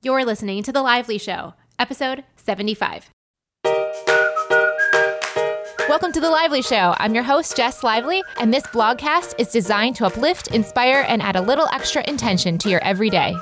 You're listening to The Lively Show, episode 75. Welcome to The Lively Show. I'm your host, Jess Lively, and this blogcast is designed to uplift, inspire, and add a little extra intention to your everyday.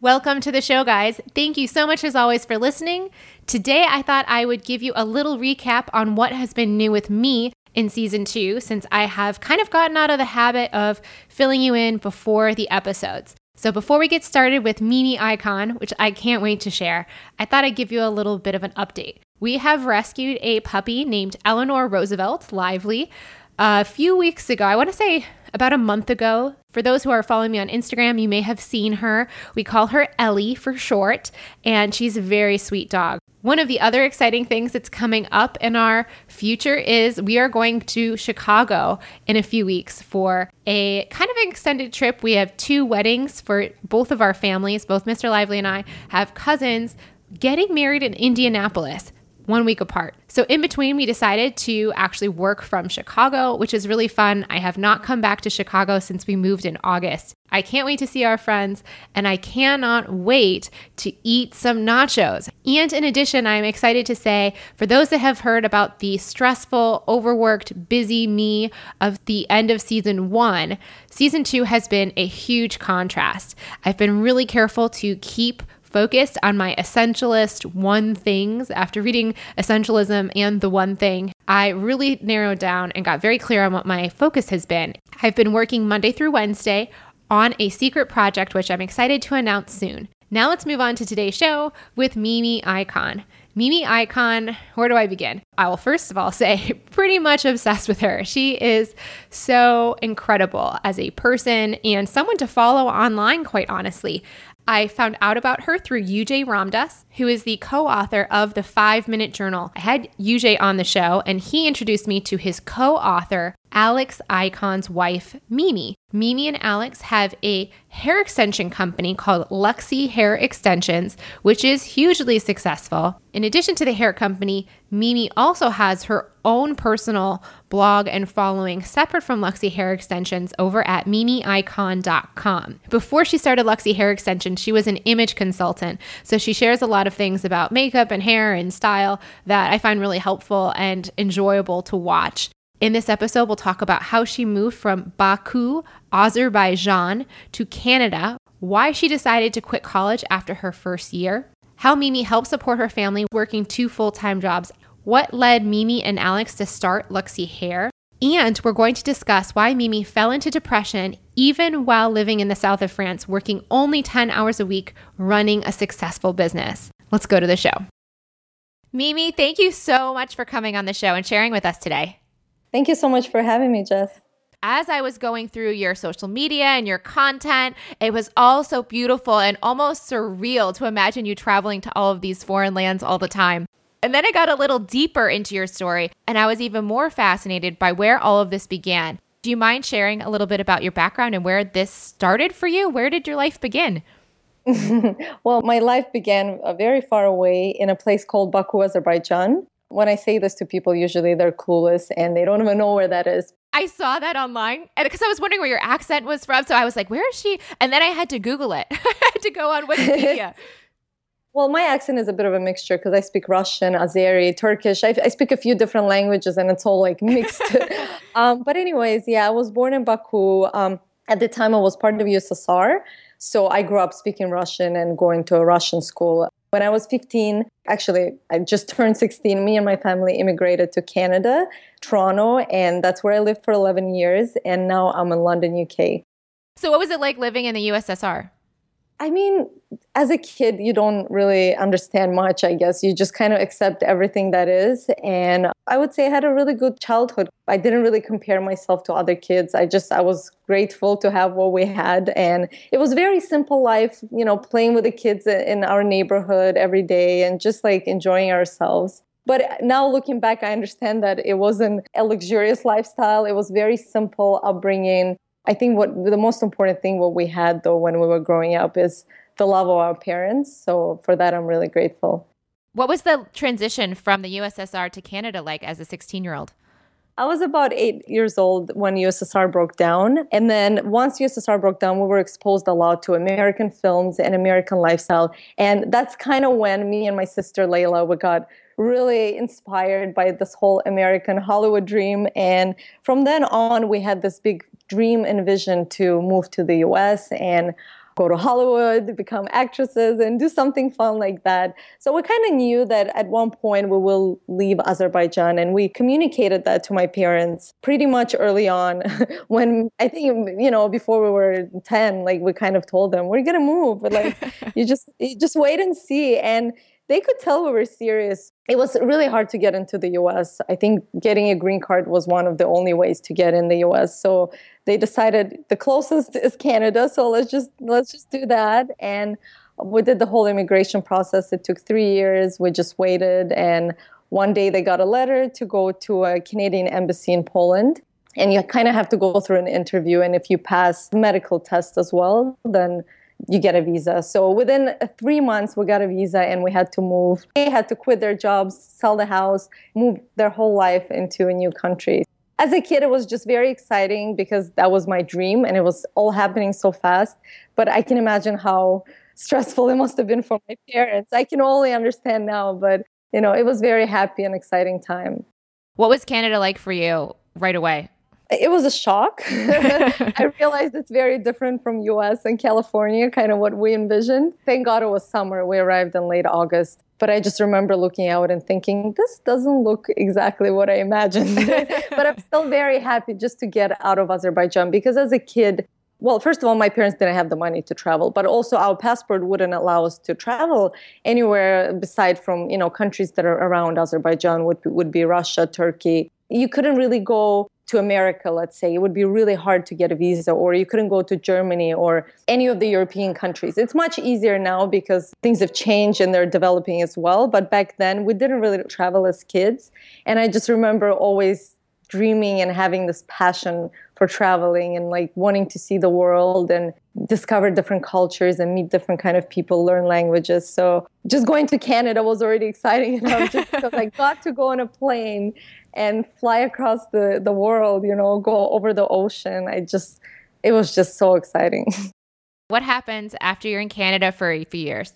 Welcome to the show, guys. Thank you so much, as always, for listening. Today, I thought I would give you a little recap on what has been new with me in season 2, since I have kind of gotten out of the habit of filling you in before the episodes. So before we get started with Mimi Ikonn, which I can't wait to share, I thought I'd give you a little bit of an update. We have rescued a puppy named Eleanor Roosevelt, Lively, a few weeks ago. I want to say about a month ago. For those who are following me on Instagram, you may have seen her. We call her Ellie for short, and she's a very sweet dog. One of the other exciting things that's coming up in our future is we are going to Chicago in a few weeks for a kind of an extended trip. We have 2 weddings for both of our families. Both Mr. Lively and I have cousins getting married in Indianapolis, 1 week apart. So in between, we decided to actually work from Chicago, which is really fun. I have not come back to Chicago since we moved in August. I can't wait to see our friends, and I cannot wait to eat some nachos. And in addition, I'm excited to say, for those that have heard about the stressful, overworked, busy me of the end of season 1, season 2 has been a huge contrast. I've been really careful to keep focused on my essentialist one things. After reading Essentialism and The One Thing, I really narrowed down and got very clear on what my focus has been. I've been working Monday through Wednesday on a secret project, which I'm excited to announce soon. Now let's move on to today's show with Mimi Ikonn. Mimi Ikonn, where do I begin? I will first of all say, pretty much obsessed with her. She is so incredible as a person and someone to follow online, quite honestly. I found out about her through UJ Ramdas, who is the co-author of The 5 Minute Journal. I had UJ on the show, and he introduced me to his co-author, Alex Ikonn's wife, Mimi. Mimi and Alex have a hair extension company called Luxy Hair Extensions, which is hugely successful. In addition to the hair company, Mimi also has her own personal blog and following separate from Luxy Hair Extensions over at MimiIkonn.com. Before she started Luxy Hair Extensions, she was an image consultant, so she shares a lot of things about makeup and hair and style that I find really helpful and enjoyable to watch. In this episode, we'll talk about how she moved from Baku, Azerbaijan, to Canada, why she decided to quit college after her first year, how Mimi helped support her family working 2 full-time jobs, what led Mimi and Alex to start Luxy Hair, and we're going to discuss why Mimi fell into depression even while living in the south of France, working only 10 hours a week, running a successful business. Let's go to the show. Mimi, thank you so much for coming on the show and sharing with us today. Thank you so much for having me, Jess. As I was going through your social media and your content, it was all so beautiful and almost surreal to imagine you traveling to all of these foreign lands all the time. And then I got a little deeper into your story, and I was even more fascinated by where all of this began. Do you mind sharing a little bit about your background and where this started for you? Where did your life begin? Well, my life began very far away in a place called Baku, Azerbaijan. When I say this to people, usually they're clueless and they don't even know where that is. I saw that online because I was wondering where your accent was from. So I was like, where is she? And then I had to Google it. I had to go on Wikipedia. Well, my accent is a bit of a mixture because I speak Russian, Azeri, Turkish. I speak a few different languages and it's all like mixed. But anyways, yeah, I was born in Baku. At the time, I was part of USSR. So I grew up speaking Russian and going to a Russian school. When I was 15, actually, I just turned 16, me and my family immigrated to Canada, Toronto, and that's where I lived for 11 years. And now I'm in London, UK. So what was it like living in the USSR? I mean, as a kid, you don't really understand much, I guess. You just kind of accept everything that is. And I would say I had a really good childhood. I didn't really compare myself to other kids. I was grateful to have what we had. And it was a very simple life, you know, playing with the kids in our neighborhood every day and just like enjoying ourselves. But now looking back, I understand that it wasn't a luxurious lifestyle. It was very simple upbringing. I think the most important thing what we had, though, when we were growing up is the love of our parents. So for that, I'm really grateful. What was the transition from the USSR to Canada like as a 16-year-old? I was about 8 years old when USSR broke down. And then once USSR broke down, we were exposed a lot to American films and American lifestyle. And that's kind of when me and my sister Layla, we got really inspired by this whole American Hollywood dream. And from then on, we had this big dream and vision to move to the US and go to Hollywood, become actresses, and do something fun like that. So we kind of knew that at one point we will leave Azerbaijan, and we communicated that to my parents pretty much early on. When I think, you know, before we were 10, like we kind of told them we're gonna move, but like you just wait and see. And they could tell we were serious. It was really hard to get into the U.S. I think getting a green card was one of the only ways to get in the U.S. So they decided the closest is Canada. So let's just do that. And we did the whole immigration process. It took 3 years. We just waited. And one day they got a letter to go to a Canadian embassy in Poland. And you kind of have to go through an interview. And if you pass medical tests as well, then you get a visa. So within 3 months, we got a visa and we had to move. They had to quit their jobs, sell the house, move their whole life into a new country. As a kid, it was just very exciting because that was my dream and it was all happening so fast. But I can imagine how stressful it must have been for my parents. I can only understand now, but you know, it was very happy and exciting time. What was Canada like for you right away? It was a shock. I realized it's very different from US and California, kind of what we envisioned. Thank God it was summer. We arrived in late August. But I just remember looking out and thinking, this doesn't look exactly what I imagined. But I'm still very happy just to get out of Azerbaijan because as a kid, well, first of all, my parents didn't have the money to travel, but also our passport wouldn't allow us to travel anywhere beside from, you know, countries that are around Azerbaijan, would be Russia, Turkey. You couldn't really go to America, let's say. It would be really hard to get a visa, or you couldn't go to Germany or any of the European countries. It's much easier now because things have changed and they're developing as well. But back then, we didn't really travel as kids. And I just remember always dreaming and having this passion for traveling and like wanting to see the world and discover different cultures and meet different kind of people, learn languages. So just going to Canada was already exciting enough just because I got to go on a plane and fly across the world, you know, go over the ocean. It was just so exciting. What happens after you're in Canada for a few years?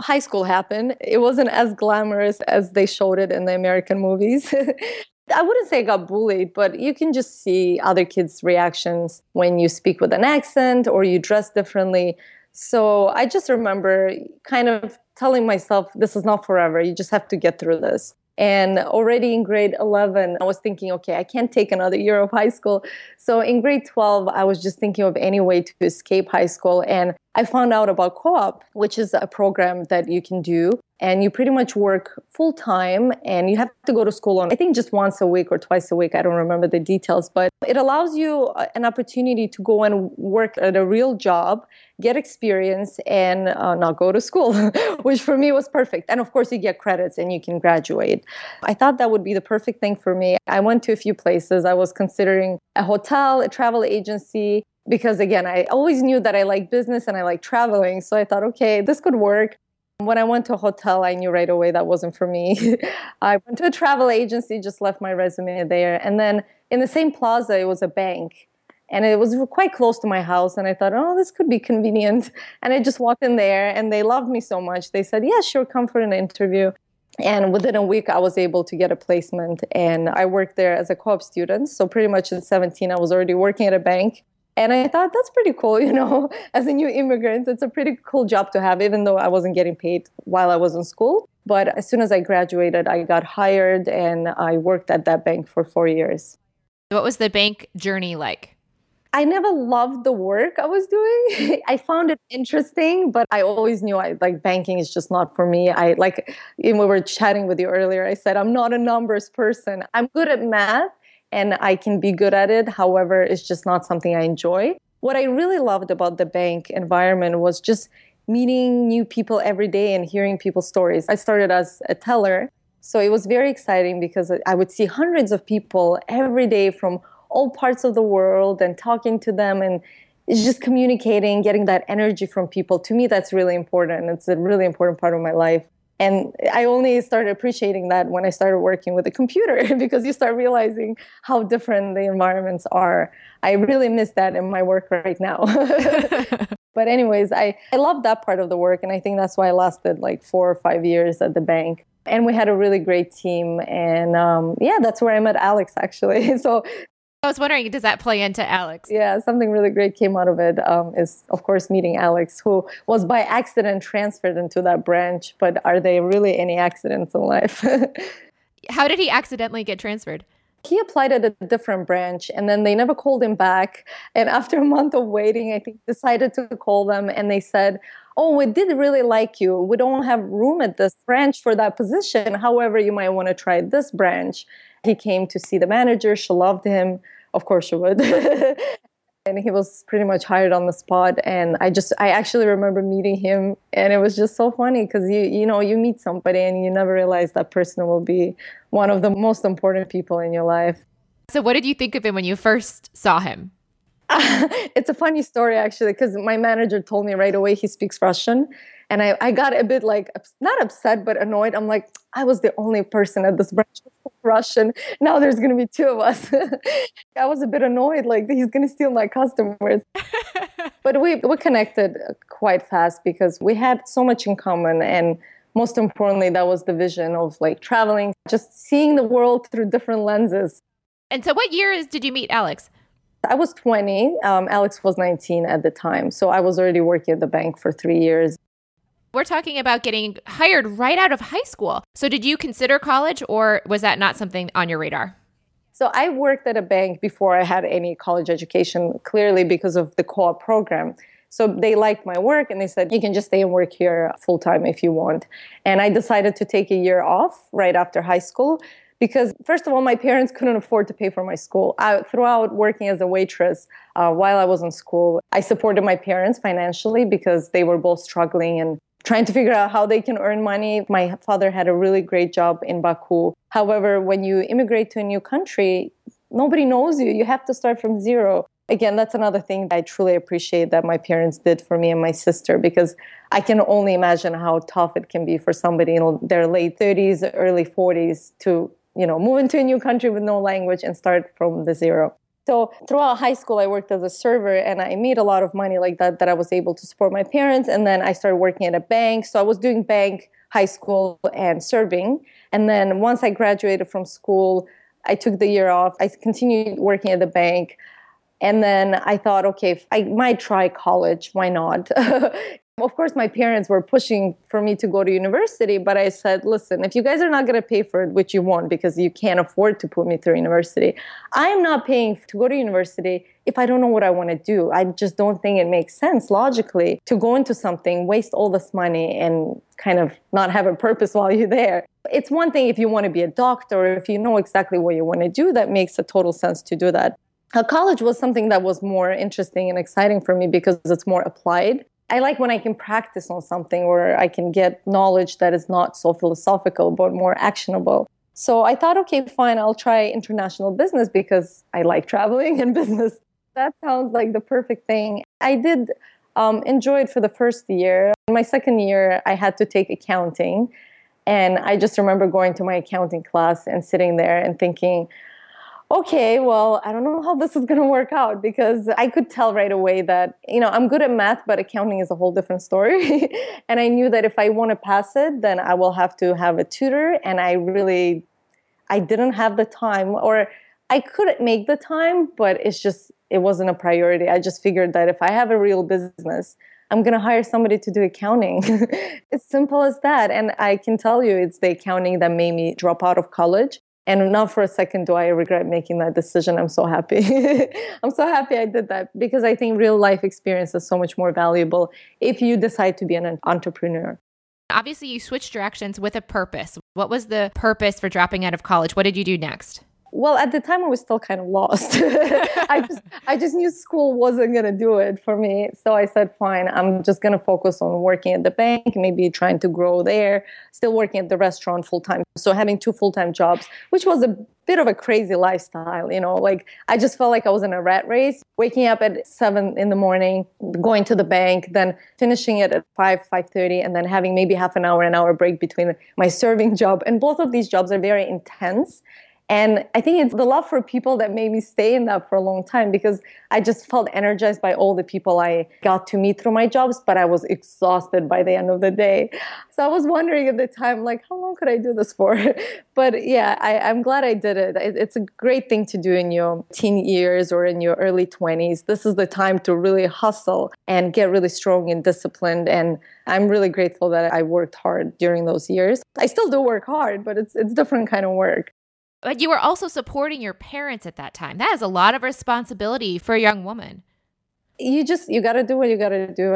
High school happened. It wasn't as glamorous as they showed it in the American movies. I wouldn't say I got bullied, but you can just see other kids' reactions when you speak with an accent or you dress differently. So I just remember kind of telling myself, this is not forever. You just have to get through this. And already in grade 11, I was thinking, okay, I can't take another year of high school. So in grade 12, I was just thinking of any way to escape high school. And I found out about co-op, which is a program that you can do. And you pretty much work full time and you have to go to school on, I think, just once a week or twice a week. I don't remember the details, but it allows you an opportunity to go and work at a real job, get experience and not go to school, which for me was perfect. And of course you get credits and you can graduate. I thought that would be the perfect thing for me. I went to a few places. I was considering a hotel, a travel agency, because again, I always knew that I like business and I like traveling. So I thought, okay, this could work. When I went to a hotel, I knew right away that wasn't for me. I went to a travel agency, just left my resume there. And then in the same plaza, it was a bank. And it was quite close to my house. And I thought, oh, this could be convenient. And I just walked in there and they loved me so much. They said, yeah, sure, come for an interview. And within a week, I was able to get a placement. And I worked there as a co-op student. So pretty much at 17, I was already working at a bank. And I thought, that's pretty cool, you know, as a new immigrant, it's a pretty cool job to have, even though I wasn't getting paid while I was in school. But as soon as I graduated, I got hired and I worked at that bank for 4 years. What was the bank journey like? I never loved the work I was doing. I found it interesting, but I always knew banking is just not for me. And we were chatting with you earlier, I said, I'm not a numbers person. I'm good at math. And I can be good at it. However, it's just not something I enjoy. What I really loved about the bank environment was just meeting new people every day and hearing people's stories. I started as a teller, so it was very exciting because I would see hundreds of people every day from all parts of the world and talking to them and it's just communicating, getting that energy from people. To me, that's really important. It's a really important part of my life. And I only started appreciating that when I started working with a computer, because you start realizing how different the environments are. I really miss that in my work right now. But anyways, I love that part of the work. And I think that's why I lasted like 4 or 5 years at the bank. And we had a really great team. And that's where I met Alex, actually. So I was wondering, does that play into Alex? Yeah, something really great came out of it is, of course, meeting Alex, who was by accident transferred into that branch. But are there really any accidents in life? How did he accidentally get transferred? He applied at a different branch, and then they never called him back. And after a month of waiting, I think decided to call them, and they said, "Oh, we did really like you. We don't have room at this branch for that position. However, you might want to try this branch." He came to see the manager. She loved him. Of course she would. And he was pretty much hired on the spot. And I actually remember meeting him. And it was just so funny because, you meet somebody and you never realize that person will be one of the most important people in your life. So what did you think of him when you first saw him? It's a funny story, actually, because my manager told me right away he speaks Russian. And I got a bit like, not upset, but annoyed. I'm like, I was the only person at this branch who spoke Russian. Now there's going to be two of us. I was a bit annoyed, like he's going to steal my customers. But we connected quite fast because we had so much in common. And most importantly, that was the vision of like traveling, just seeing the world through different lenses. And so what years did you meet Alex? I was 20. Alex was 19 at the time. So I was already working at the bank for 3 years. We're talking about getting hired right out of high school. So did you consider college, or was that not something on your radar? So I worked at a bank before I had any college education, clearly because of the co-op program. So they liked my work and they said, you can just stay and work here full time if you want. And I decided to take a year off right after high school because, first of all, my parents couldn't afford to pay for my school. Throughout working as a waitress, while I was in school, I supported my parents financially because they were both struggling and trying to figure out how they can earn money. My father had a really great job in Baku. However, when you immigrate to a new country, nobody knows you. You have to start from zero. Again, that's another thing I truly appreciate that my parents did for me and my sister, because I can only imagine how tough it can be for somebody in their late 30s, early 40s to, move into a new country with no language and start from the zero. So throughout high school, I worked as a server and I made a lot of money like that I was able to support my parents. And then I started working at a bank. So I was doing bank, high school, and serving. And then once I graduated from school, I took the year off. I continued working at the bank. And then I thought, okay, I might try college. Why not? Of course, my parents were pushing for me to go to university, but I said, listen, if you guys are not going to pay for it, which you won't because you can't afford to put me through university, I'm not paying to go to university if I don't know what I want to do. I just don't think it makes sense logically to go into something, waste all this money and kind of not have a purpose while you're there. It's one thing if you want to be a doctor, if you know exactly what you want to do, that makes a total sense to do that. College was something that was more interesting and exciting for me because it's more applied. I like when I can practice on something or I can get knowledge that is not so philosophical, but more actionable. So I thought, okay, fine, I'll try international business because I like traveling and business. That sounds like the perfect thing. I did enjoy it for the first year. In my second year, I had to take accounting. And I just remember going to my accounting class and sitting there and thinking, okay, well, I don't know how this is going to work out because I could tell right away that, I'm good at math, but accounting is a whole different story. And I knew that if I want to pass it, then I will have to have a tutor. And I didn't have the time, or I couldn't make the time, but it wasn't a priority. I just figured that if I have a real business, I'm going to hire somebody to do accounting. It's simple as that. And I can tell you it's the accounting that made me drop out of college. And not for a second do I regret making that decision. I'm so happy. I'm so happy I did that because I think real life experience is so much more valuable if you decide to be an entrepreneur. Obviously, you switched directions with a purpose. What was the purpose for dropping out of college? What did you do next? Well, at the time I was still kind of lost. I just knew school wasn't going to do it for me. So I said, fine, I'm just going to focus on working at the bank, maybe trying to grow there, still working at the restaurant full time. So having two full-time jobs, which was a bit of a crazy lifestyle, you know, like I just felt like I was in a rat race, waking up at 7 in the morning, going to the bank, then finishing it at 5:30, and then having maybe half an hour break between my serving job. And both of these jobs are very intense. And I think it's the love for people that made me stay in that for a long time, because I just felt energized by all the people I got to meet through my jobs, but I was exhausted by the end of the day. So I was wondering at the time, like, how long could I do this for? But yeah, I'm glad I did it. It's a great thing to do in your teen years or in your early 20s. This is the time to really hustle and get really strong and disciplined. And I'm really grateful that I worked hard during those years. I still do work hard, but it's different kind of work. But you were also supporting your parents at that time. That is a lot of responsibility for a young woman. You got to do what you got to do.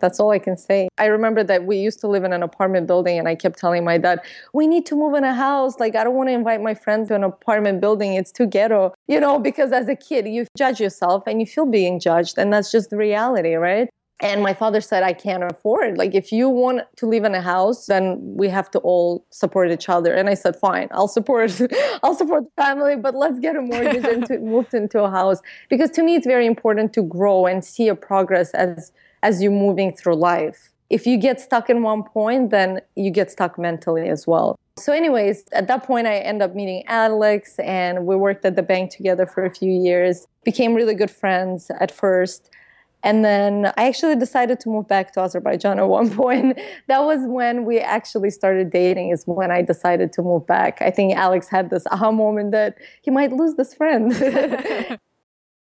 That's all I can say. I remember that we used to live in an apartment building, and I kept telling my dad, we need to move in a house. Like, I don't want to invite my friends to an apartment building. It's too ghetto, you know, because as a kid, you judge yourself and you feel being judged. And that's just the reality, right? And my father said, I can't afford. Like, if you want to live in a house, then we have to all support each other. And I said, fine, I'll support the family, but let's get a mortgage and move into a house. Because to me, it's very important to grow and see your progress as you're moving through life. If you get stuck in one point, then you get stuck mentally as well. So anyways, at that point, I ended up meeting Alex, and we worked at the bank together for a few years, became really good friends at first. And then I actually decided to move back to Azerbaijan at one point. That was when we actually started dating, is when I decided to move back. I think Alex had this aha moment that he might lose this friend.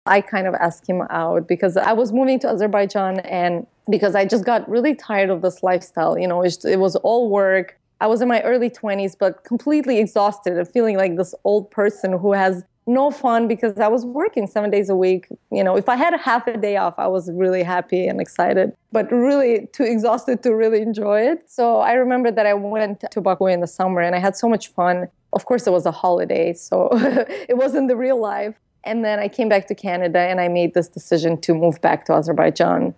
I kind of asked him out because I was moving to Azerbaijan and because I just got really tired of this lifestyle. You know, it was all work. I was in my early 20s, but completely exhausted and feeling like this old person who has no fun because I was working 7 days a week. You know, if I had half a day off, I was really happy and excited, but really too exhausted to really enjoy it. So I remember that I went to Baku in the summer and I had so much fun. Of course, it was a holiday, so it wasn't the real life. And then I came back to Canada and I made this decision to move back to Azerbaijan.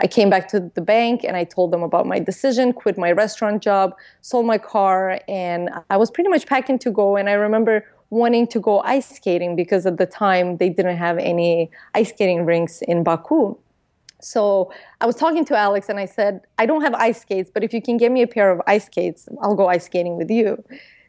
I came back to the bank and I told them about my decision, quit my restaurant job, sold my car, and I was pretty much packing to go. And I remember wanting to go ice skating because at the time they didn't have any ice skating rinks in Baku. So I was talking to Alex and I said, I don't have ice skates, but if you can get me a pair of ice skates, I'll go ice skating with you.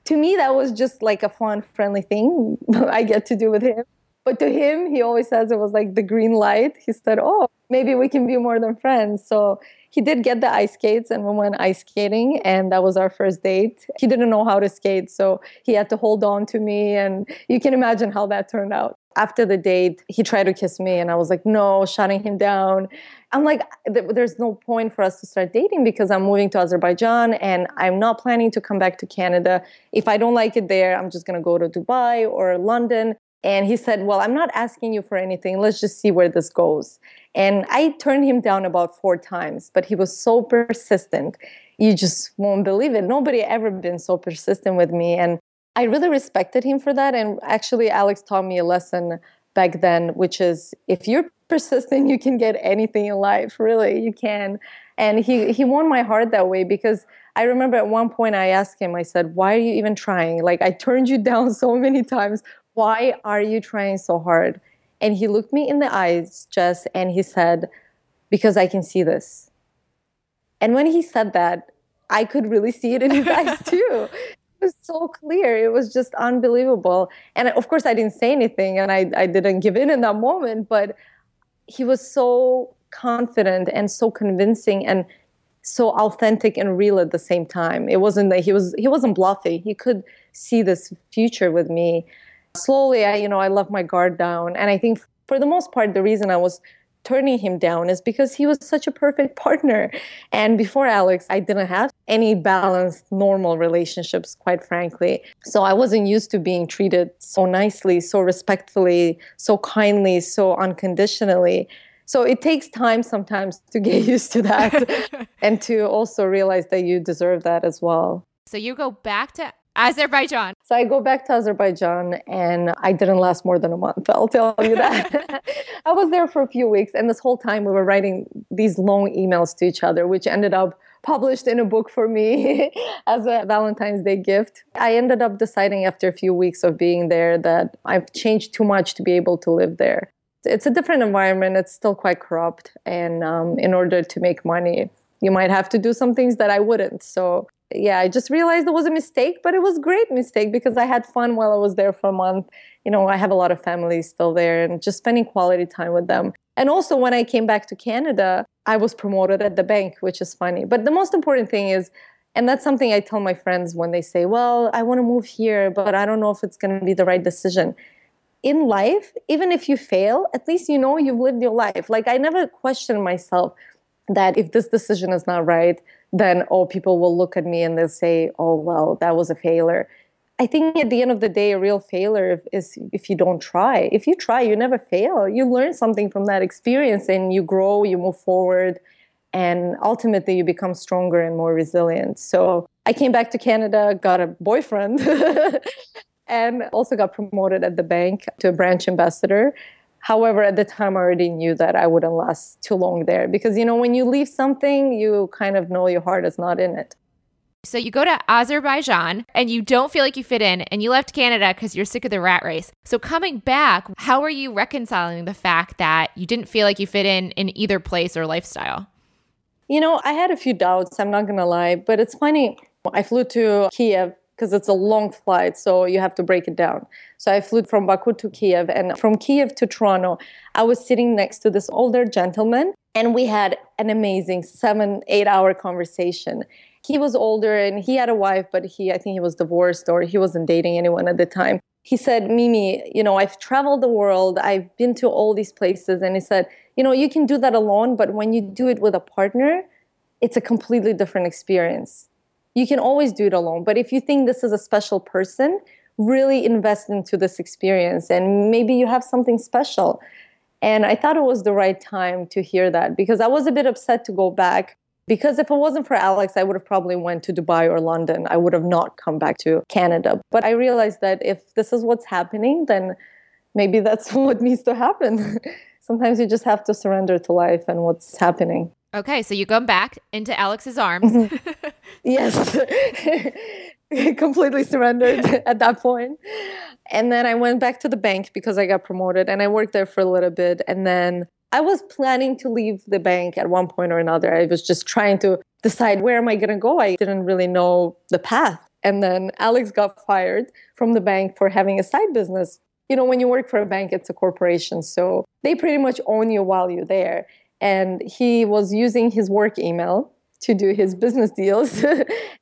To me, that was just like a fun, friendly thing I get to do with him. But to him, he always says it was like the green light. He said, oh, maybe we can be more than friends. So he did get the ice skates and we went ice skating, and that was our first date. He didn't know how to skate, so he had to hold on to me, and you can imagine how that turned out. After the date, he tried to kiss me and I was like, no, shutting him down. I'm like, there's no point for us to start dating because I'm moving to Azerbaijan and I'm not planning to come back to Canada. If I don't like it there, I'm just going to go to Dubai or London. And he said, well, I'm not asking you for anything. Let's just see where this goes. And I turned him down about 4 times, but he was so persistent. You just won't believe it. Nobody ever been so persistent with me. And I really respected him for that. And actually, Alex taught me a lesson back then, which is if you're persistent, you can get anything in life. Really, you can. And he won my heart that way, because I remember at one point I asked him, I said, why are you even trying? Like, I turned you down so many times. Why are you trying so hard? And he looked me in the eyes, Jess, and he said, because I can see this. And when he said that, I could really see it in his eyes too. It was so clear. It was just unbelievable. And of course, I didn't say anything and I didn't give in that moment, but he was so confident and so convincing and so authentic and real at the same time. It wasn't that he wasn't bluffing. He could see this future with me. Slowly, I let my guard down. And I think for the most part, the reason I was turning him down is because he was such a perfect partner. And before Alex, I didn't have any balanced, normal relationships, quite frankly. So I wasn't used to being treated so nicely, so respectfully, so kindly, so unconditionally. So it takes time sometimes to get used to that and to also realize that you deserve that as well. So you go back to Azerbaijan. So I go back to Azerbaijan and I didn't last more than a month. I'll tell you that. I was there for a few weeks and this whole time we were writing these long emails to each other, which ended up published in a book for me as a Valentine's Day gift. I ended up deciding after a few weeks of being there that I've changed too much to be able to live there. It's a different environment. It's still quite corrupt. And in order to make money, you might have to do some things that I wouldn't. So yeah, I just realized it was a mistake, but it was a great mistake because I had fun while I was there for a month. You know, I have a lot of family still there and just spending quality time with them. And also when I came back to Canada, I was promoted at the bank, which is funny. But the most important thing is, and that's something I tell my friends when they say, well, I want to move here, but I don't know if it's going to be the right decision. In life, even if you fail, at least you know you've lived your life. Like I never questioned myself that if this decision is not right, then, oh, people will look at me and they'll say, oh, well, that was a failure. I think at the end of the day, a real failure is if you don't try. If you try, you never fail. You learn something from that experience and you grow, you move forward, and ultimately you become stronger and more resilient. So I came back to Canada, got a boyfriend, and also got promoted at the bank to a branch ambassador. However, at the time, I already knew that I wouldn't last too long there because, you know, when you leave something, you kind of know your heart is not in it. So you go to Azerbaijan and you don't feel like you fit in and you left Canada because you're sick of the rat race. So coming back, how are you reconciling the fact that you didn't feel like you fit in either place or lifestyle? You know, I had a few doubts, I'm not going to lie, but it's funny. I flew to Kiev because it's a long flight, so you have to break it down. So I flew from Baku to Kiev and from Kiev to Toronto, I was sitting next to this older gentleman and we had an amazing 7-8 hour conversation. He was older and he had a wife, but I think he was divorced or he wasn't dating anyone at the time. He said, Mimi, you know, I've traveled the world. I've been to all these places. And he said, you know, you can do that alone, but when you do it with a partner, it's a completely different experience. You can always do it alone. But if you think this is a special person, really invest into this experience and maybe you have something special. And I thought it was the right time to hear that because I was a bit upset to go back. Because if it wasn't for Alex, I would have probably went to Dubai or London. I would have not come back to Canada. But I realized that if this is what's happening, then maybe that's what needs to happen. Sometimes you just have to surrender to life and what's happening. Okay, so you come back into Alex's arms. Yes. Completely surrendered at that point. And then I went back to the bank because I got promoted and I worked there for a little bit. And then I was planning to leave the bank at one point or another. I was just trying to decide, where am I going to go? I didn't really know the path. And then Alex got fired from the bank for having a side business. You know, when you work for a bank, it's a corporation. So they pretty much own you while you're there. And he was using his work email to do his business deals.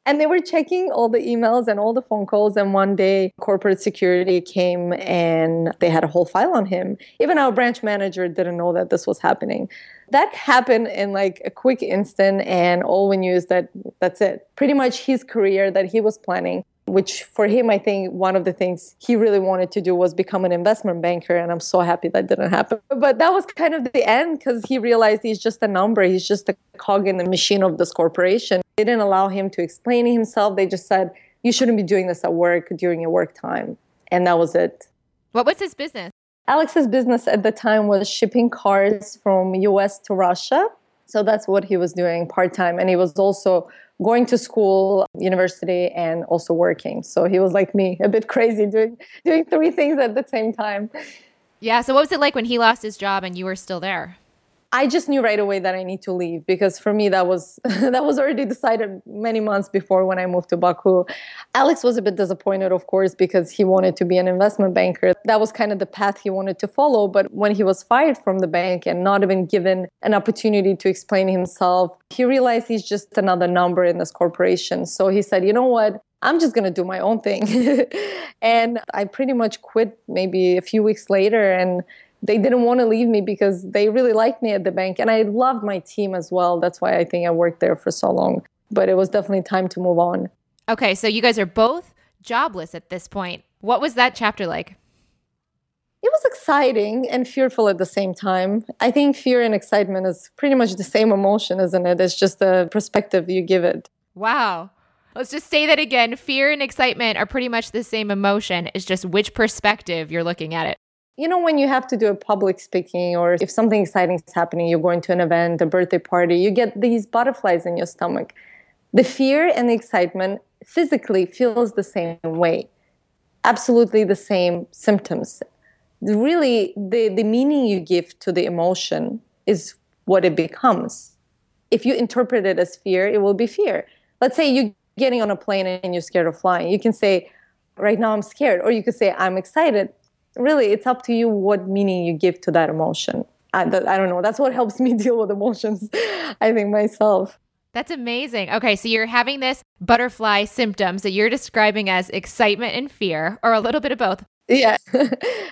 And they were checking all the emails and all the phone calls. And one day, corporate security came and they had a whole file on him. Even our branch manager didn't know that this was happening. That happened in like a quick instant. And all we knew is that that's it. Pretty much his career that he was planning, which for him, I think one of the things he really wanted to do was become an investment banker. And I'm so happy that didn't happen. But that was kind of the end because he realized he's just a number. He's just a cog in the machine of this corporation. They didn't allow him to explain himself. They just said, you shouldn't be doing this at work during your work time. And that was it. What was his business? Alex's business at the time was shipping cars from US to Russia. So that's what he was doing part-time. And he was also going to school, university, and also working. So he was like me, a bit crazy, doing three things at the same time. Yeah. So what was it like when he lost his job and you were still there? I just knew right away that I need to leave because for me, that was already decided many months before when I moved to Baku. Alex was a bit disappointed, of course, because he wanted to be an investment banker. That was kind of the path he wanted to follow. But when he was fired from the bank and not even given an opportunity to explain himself, he realized he's just another number in this corporation. So he said, you know what? I'm just going to do my own thing. And I pretty much quit maybe a few weeks later, and they didn't want to leave me because they really liked me at the bank. And I loved my team as well. That's why I think I worked there for so long. But it was definitely time to move on. Okay, so you guys are both jobless at this point. What was that chapter like? It was exciting and fearful at the same time. I think fear and excitement is pretty much the same emotion, isn't it? It's just the perspective you give it. Wow. Let's just say that again. Fear and excitement are pretty much the same emotion. It's just which perspective you're looking at it. You know, when you have to do a public speaking or if something exciting is happening, you're going to an event, a birthday party, you get these butterflies in your stomach. The fear and the excitement physically feels the same way. Absolutely the same symptoms. Really, the meaning you give to the emotion is what it becomes. If you interpret it as fear, it will be fear. Let's say you're getting on a plane and you're scared of flying. You can say, right now I'm scared. Or you could say, I'm excited. Really, it's up to you what meaning you give to that emotion. I don't know. That's what helps me deal with emotions, I think, myself. That's amazing. Okay, so you're having this butterfly symptoms that you're describing as excitement and fear, or a little bit of both. Yeah,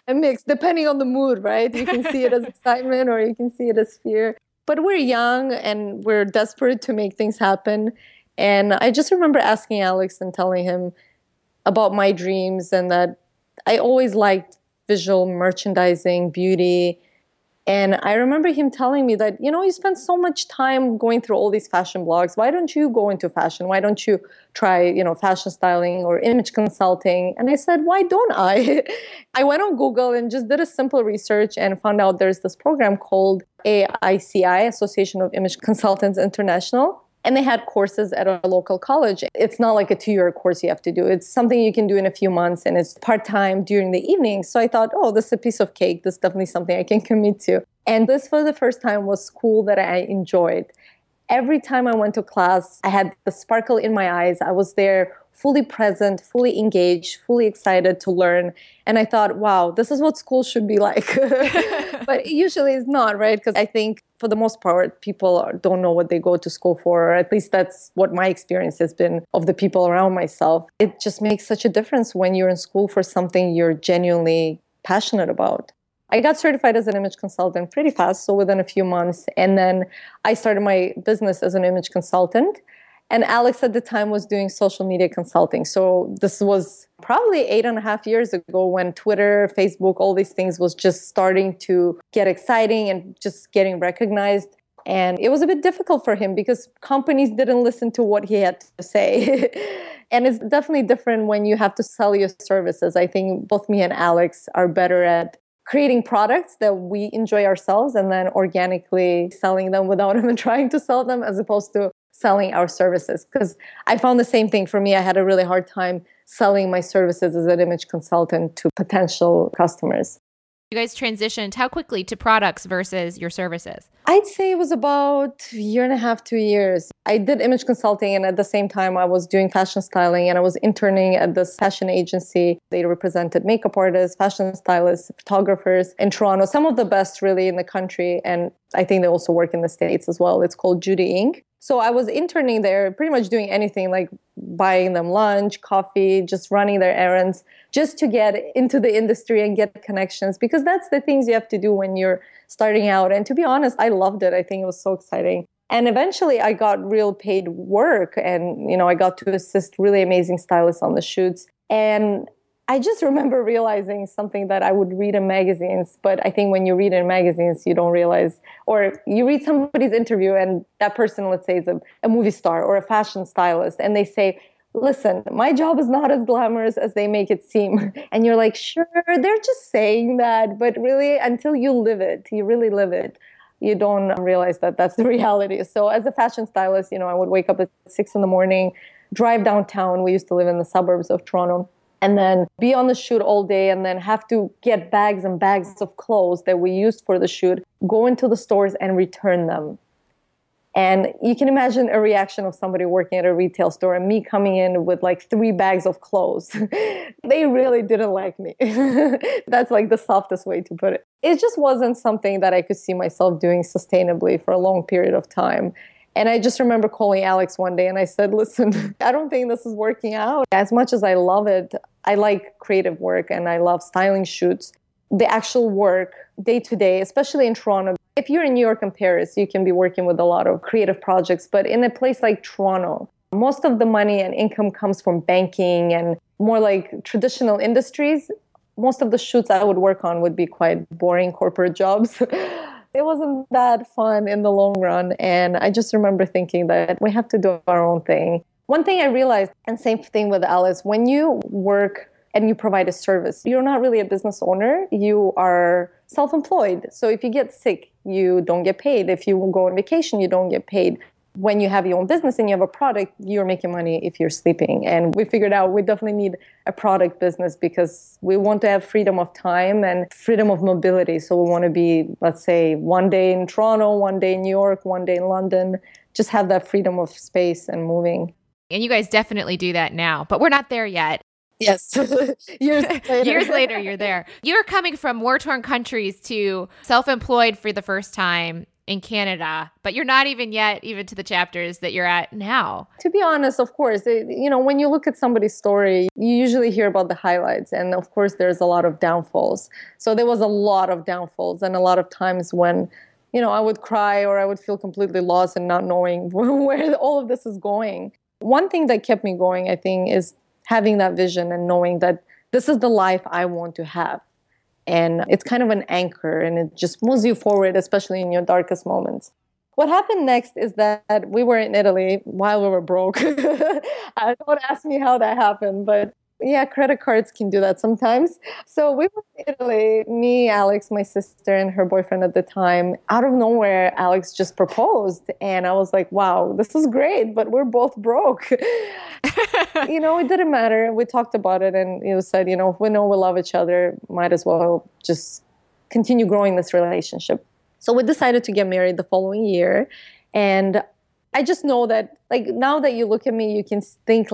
a mix, depending on the mood, right? You can see it as excitement or you can see it as fear. But we're young and we're desperate to make things happen. And I just remember asking Alex and telling him about my dreams and that I always liked visual merchandising, beauty. And I remember him telling me that, you know, you spend so much time going through all these fashion blogs. Why don't you go into fashion? Why don't you try, you know, fashion styling or image consulting? And I said, why don't I? I went on Google and just did a simple research and found out there's this program called AICI, Association of Image Consultants International. And they had courses at a local college. It's not like a 2-year course you have to do. It's something you can do in a few months and it's part-time during the evening. So I thought, oh, this is a piece of cake. This is definitely something I can commit to. And this for the first time was school that I enjoyed. Every time I went to class, I had the sparkle in my eyes. I was there fully present, fully engaged, fully excited to learn. And I thought, wow, this is what school should be like. But usually it's not, right? Because I think for the most part, people don't know what they go to school for, or at least that's what my experience has been of the people around myself. It just makes such a difference when you're in school for something you're genuinely passionate about. I got certified as an image consultant pretty fast, so within a few months. And then I started my business as an image consultant. And Alex at the time was doing social media consulting. So this was probably 8.5 years ago when Twitter, Facebook, all these things was just starting to get exciting and just getting recognized. And it was a bit difficult for him because companies didn't listen to what he had to say. And it's definitely different when you have to sell your services. I think both me and Alex are better at creating products that we enjoy ourselves and then organically selling them without even trying to sell them, as opposed to selling our services. Because I found the same thing for me. I had a really hard time selling my services as an image consultant to potential customers. You guys transitioned how quickly to products versus your services? I'd say it was about 1.5 to 2 years. I did image consulting, and at the same time I was doing fashion styling, and I was interning at this fashion agency. They represented makeup artists, fashion stylists, photographers in Toronto, some of the best really in the country. And I think they also work in the States as well. It's called Judy Inc. So I was interning there, pretty much doing anything like buying them lunch, coffee, just running their errands, just to get into the industry and get connections, because that's the things you have to do when you're starting out. And to be honest, I loved it. I think it was so exciting. And eventually I got real paid work, and, you know, I got to assist really amazing stylists on the shoots. And I just remember realizing something that I would read in magazines, but I think when you read in magazines, you don't realize, or you read somebody's interview and that person, let's say, is a movie star or a fashion stylist, and they say, listen, my job is not as glamorous as they make it seem. And you're like, sure, they're just saying that, but really, until you live it, you really live it, you don't realize that that's the reality. So as a fashion stylist, you know, I would wake up at 6 a.m, drive downtown. We used to live in the suburbs of Toronto. And then be on the shoot all day, and then have to get bags and bags of clothes that we used for the shoot, go into the stores and return them. And you can imagine a reaction of somebody working at a retail store and me coming in with like 3 bags of clothes. They really didn't like me. That's like the softest way to put it. It just wasn't something that I could see myself doing sustainably for a long period of time. And I just remember calling Alex one day and I said, listen, I don't think this is working out. As much as I love it, I like creative work and I love styling shoots. The actual work day to day, especially in Toronto, if you're in New York and Paris, you can be working with a lot of creative projects. But in a place like Toronto, most of the money and income comes from banking and more like traditional industries. Most of the shoots I would work on would be quite boring corporate jobs. It wasn't that fun in the long run. And I just remember thinking that we have to do our own thing. One thing I realized, and same thing with Alice, when you work and you provide a service, you're not really a business owner. You are self-employed. So if you get sick, you don't get paid. If you go on vacation, you don't get paid. When you have your own business and you have a product, you're making money if you're sleeping. And we figured out we definitely need a product business because we want to have freedom of time and freedom of mobility. So we want to be, let's say, one day in Toronto, one day in New York, one day in London, just have that freedom of space and moving. And you guys definitely do that now, but we're not there yet. Yes. Years later. Years later, you're there. You're coming from war-torn countries to self-employed for the first time in Canada, but you're not even yet even to the chapters that you're at now. To be honest, of course, when you look at somebody's story, you usually hear about the highlights. And of course, there's a lot of downfalls. So there was a lot of downfalls and a lot of times when, I would cry or I would feel completely lost and not knowing where all of this is going. One thing that kept me going, I think, is having that vision and knowing that this is the life I want to have. And it's kind of an anchor and it just moves you forward, especially in your darkest moments. What happened next is that we were in Italy while we were broke. Don't ask me how that happened, but yeah, credit cards can do that sometimes. So we were in Italy, me, Alex, my sister, and her boyfriend at the time. Out of nowhere, Alex just proposed. And I was like, wow, this is great, but we're both broke. It didn't matter. We talked about it and said, if we know we love each other, might as well just continue growing this relationship. So we decided to get married the following year. And I just know that, now that you look at me, you can think,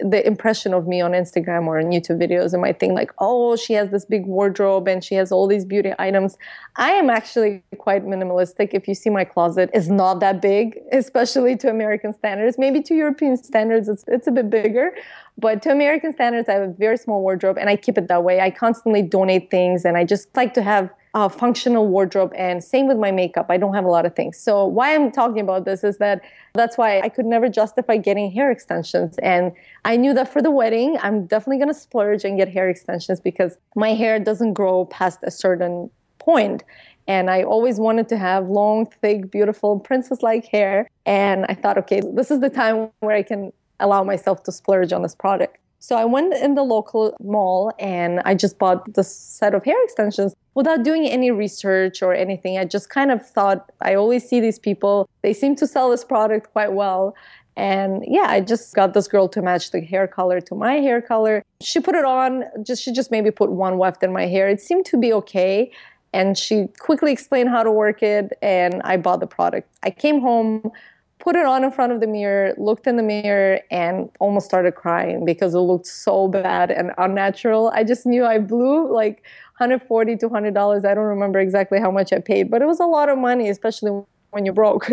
the impression of me on Instagram or on YouTube videos. And I think, oh, she has this big wardrobe and she has all these beauty items. I am actually quite minimalistic. If you see my closet, it's not that big, especially to American standards. Maybe to European standards, it's a bit bigger. But to American standards, I have a very small wardrobe, and I keep it that way. I constantly donate things, and I just like to have a functional wardrobe, and same with my makeup. I don't have a lot of things. So why I'm talking about this is that's why I could never justify getting hair extensions. And I knew that for the wedding, I'm definitely going to splurge and get hair extensions because my hair doesn't grow past a certain point. And I always wanted to have long, thick, beautiful, princess-like hair. And I thought, okay, this is the time where I can allow myself to splurge on this product. So I went in the local mall and I just bought this set of hair extensions without doing any research or anything. I just kind of thought, I always see these people. They seem to sell this product quite well. And yeah, I just got this girl to match the hair color to my hair color. She put it on. She just maybe put one weft in my hair. It seemed to be okay. And she quickly explained how to work it. And I bought the product. I came home, put it on in front of the mirror, looked in the mirror, and almost started crying because it looked so bad and unnatural. I just knew I blew $140 to $100. I don't remember exactly how much I paid, but it was a lot of money, especially when you're broke.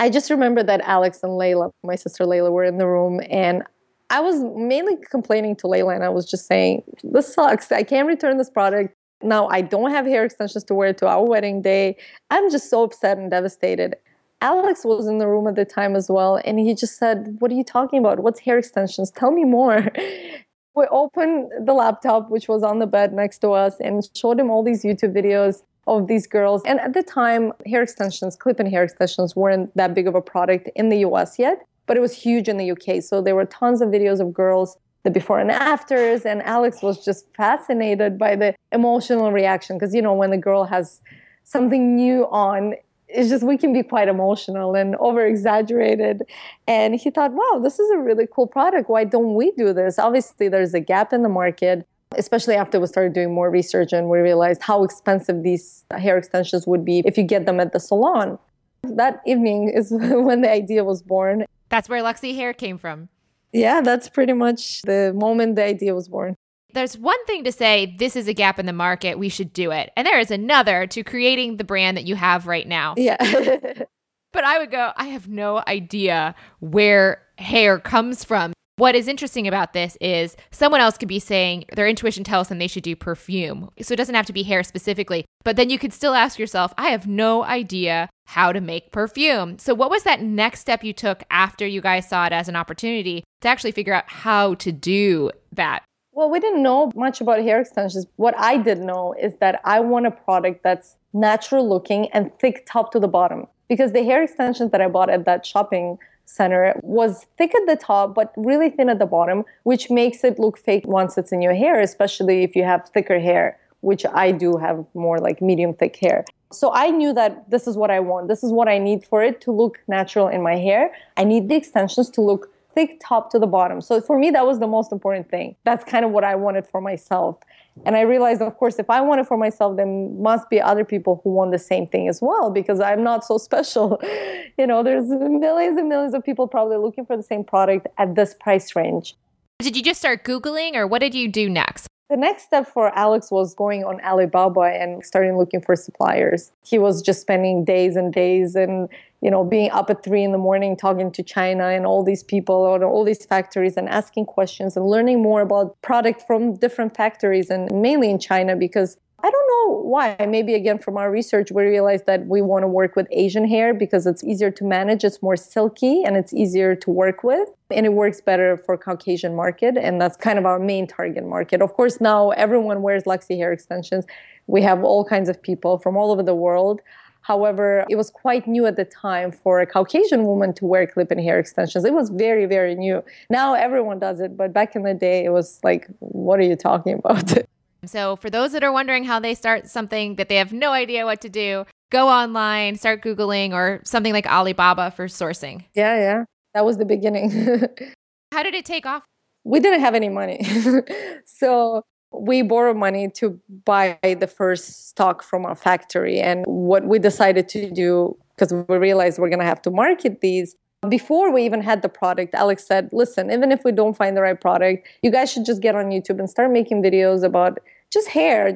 I just remember that Alex and Layla, my sister Layla, were in the room, and I was mainly complaining to Layla, and I was just saying, this sucks. I can't return this product. Now I don't have hair extensions to wear to our wedding day. I'm just so upset and devastated. Alex was in the room at the time as well, and he just said, what are you talking about? What's hair extensions? Tell me more. We opened the laptop, which was on the bed next to us, and showed him all these YouTube videos of these girls. And at the time, hair extensions, clip-in hair extensions, weren't that big of a product in the US yet, but it was huge in the UK. So there were tons of videos of girls, the before and afters, and Alex was just fascinated by the emotional reaction. Because, when the girl has something new on, it's just, we can be quite emotional and over-exaggerated. And he thought, wow, this is a really cool product. Why don't we do this? Obviously, there's a gap in the market, especially after we started doing more research and we realized how expensive these hair extensions would be if you get them at the salon. That evening is when the idea was born. That's where Luxy Hair came from. Yeah, that's pretty much the moment the idea was born. There's one thing to say, this is a gap in the market, we should do it. And there is another to creating the brand that you have right now. Yeah. But I would go, I have no idea where hair comes from. What is interesting about this is someone else could be saying their intuition tells them they should do perfume. So it doesn't have to be hair specifically. But then you could still ask yourself, I have no idea how to make perfume. So what was that next step you took after you guys saw it as an opportunity to actually figure out how to do that? Well, we didn't know much about hair extensions. What I did know is that I want a product that's natural looking and thick top to the bottom. Because the hair extensions that I bought at that shopping center was thick at the top, but really thin at the bottom, which makes it look fake once it's in your hair, especially if you have thicker hair, which I do have more like medium thick hair. So I knew that this is what I want. This is what I need for it to look natural in my hair. I need the extensions to look thick top to the bottom. So for me, that was the most important thing. That's kind of what I wanted for myself. And I realized, of course, if I want it for myself, there must be other people who want the same thing as well, because I'm not so special. You know, there's millions and millions of people probably looking for the same product at this price range. Did you just start Googling, or what did you do next? The next step for Alex was going on Alibaba and starting looking for suppliers. He was just spending days and days and, you know, being up at 3 a.m, talking to China and all these people and all these factories and asking questions and learning more about product from different factories, and mainly in China, because I don't know why. Maybe again, from our research, we realized that we want to work with Asian hair because it's easier to manage. It's more silky and it's easier to work with. And it works better for Caucasian market, and that's kind of our main target market. Of course, now everyone wears Luxy hair extensions. We have all kinds of people from all over the world. However, it was quite new at the time for a Caucasian woman to wear clip-in hair extensions. It was very, very new. Now everyone does it, but back in the day, it was like, what are you talking about? So for those that are wondering how they start something that they have no idea what to do, go online, start Googling, or something like Alibaba for sourcing. Yeah. That was the beginning. How did it take off? We didn't have any money. So we borrowed money to buy the first stock from our factory. And what we decided to do, because we realized we're going to have to market these, before we even had the product, Alex said, listen, even if we don't find the right product, you guys should just get on YouTube and start making videos about just hair.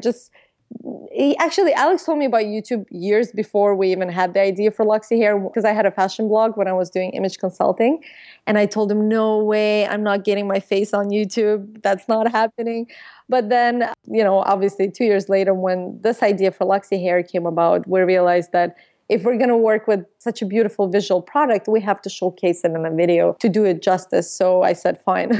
Actually, Alex told me about YouTube years before we even had the idea for Luxy hair, because I had a fashion blog when I was doing image consulting. And I told him, no way, I'm not getting my face on YouTube. That's not happening. But then, you know, obviously 2 years later, when this idea for Luxy hair came about, we realized that if we're going to work with such a beautiful visual product, we have to showcase it in a video to do it justice. So I said, fine,